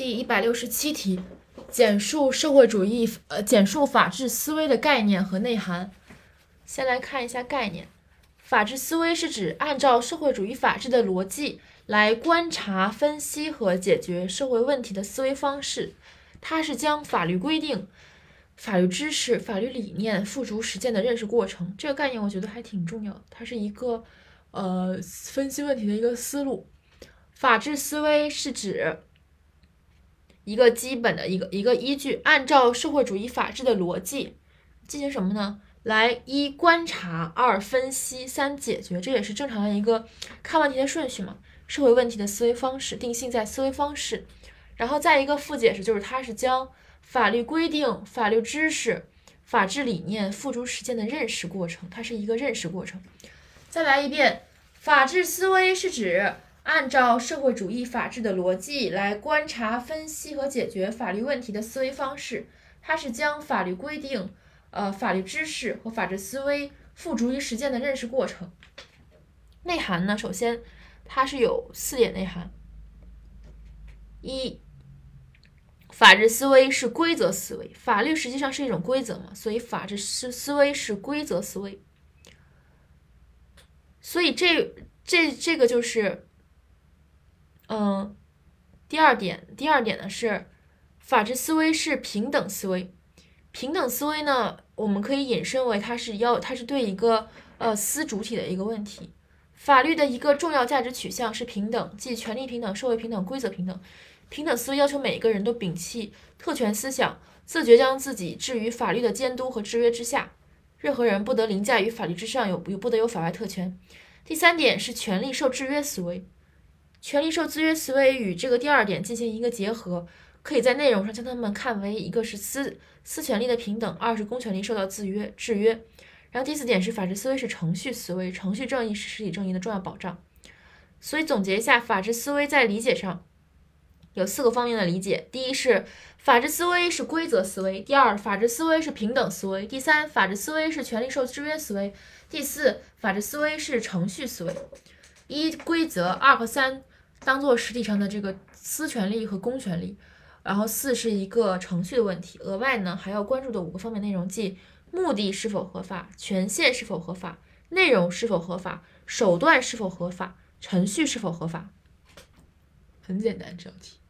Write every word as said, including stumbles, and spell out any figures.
第一百六十七题，简述社会主义呃简述法治思维的概念和内涵。先来看一下概念。法治思维是指按照社会主义法治的逻辑来观察、分析和解决社会问题的思维方式。它是将法律规定、法律知识、法律理念付诸实践的认识过程。这个概念我觉得还挺重要的，它是一个呃分析问题的一个思路。法治思维是指一个基本的一个一个依据，按照社会主义法治的逻辑进行什么呢？来一观察，二分析，三解决，这也是正常的一个看问题的顺序嘛。社会问题的思维方式定性在思维方式，然后再一个副解释，就是它是将法律规定、法律知识、法治理念付诸实践的认识过程，它是一个认识过程。再来一遍，法治思维是指按照社会主义法治的逻辑来观察、分析和解决法律问题的思维方式，它是将法律规定、呃，法律知识和法治思维付诸于实践的认识过程。内涵呢，首先它是有四点内涵。一，法治思维是规则思维，法律实际上是一种规则嘛，所以法治思维是规则思维。所以这这这个就是，嗯，第二点，第二点呢是法治思维是平等思维。平等思维呢，我们可以引申为它是要，它是对一个呃私主体的一个问题。法律的一个重要价值取向是平等，即权利平等、社会平等、规则平等。平等思维要求每一个人都摒弃特权思想，自觉将自己置于法律的监督和制约之下，任何人不得凌驾于法律之上，有不得有法外特权。第三点是权利受制约思维，权利受制约思维与这个第二点进行一个结合。可以在内容上将它们看为一个是私私权利的平等，二是公权力受到制约制约。然后第四点是法治思维是程序思维，程序正义是实体正义的重要保障。所以总结一下，法治思维在理解上有四个方面的理解。第一是法治思维是规则思维，第二法治思维是平等思维，第三法治思维是权利受制约思维，第四法治思维是程序思维。一规则，二和三当做实体上的这个私权利和公权利，然后四是一个程序的问题。额外呢还要关注的五个方面内容，即目的是否合法、权限是否合法、内容是否合法、手段是否合法、程序是否合法。很简单这道题。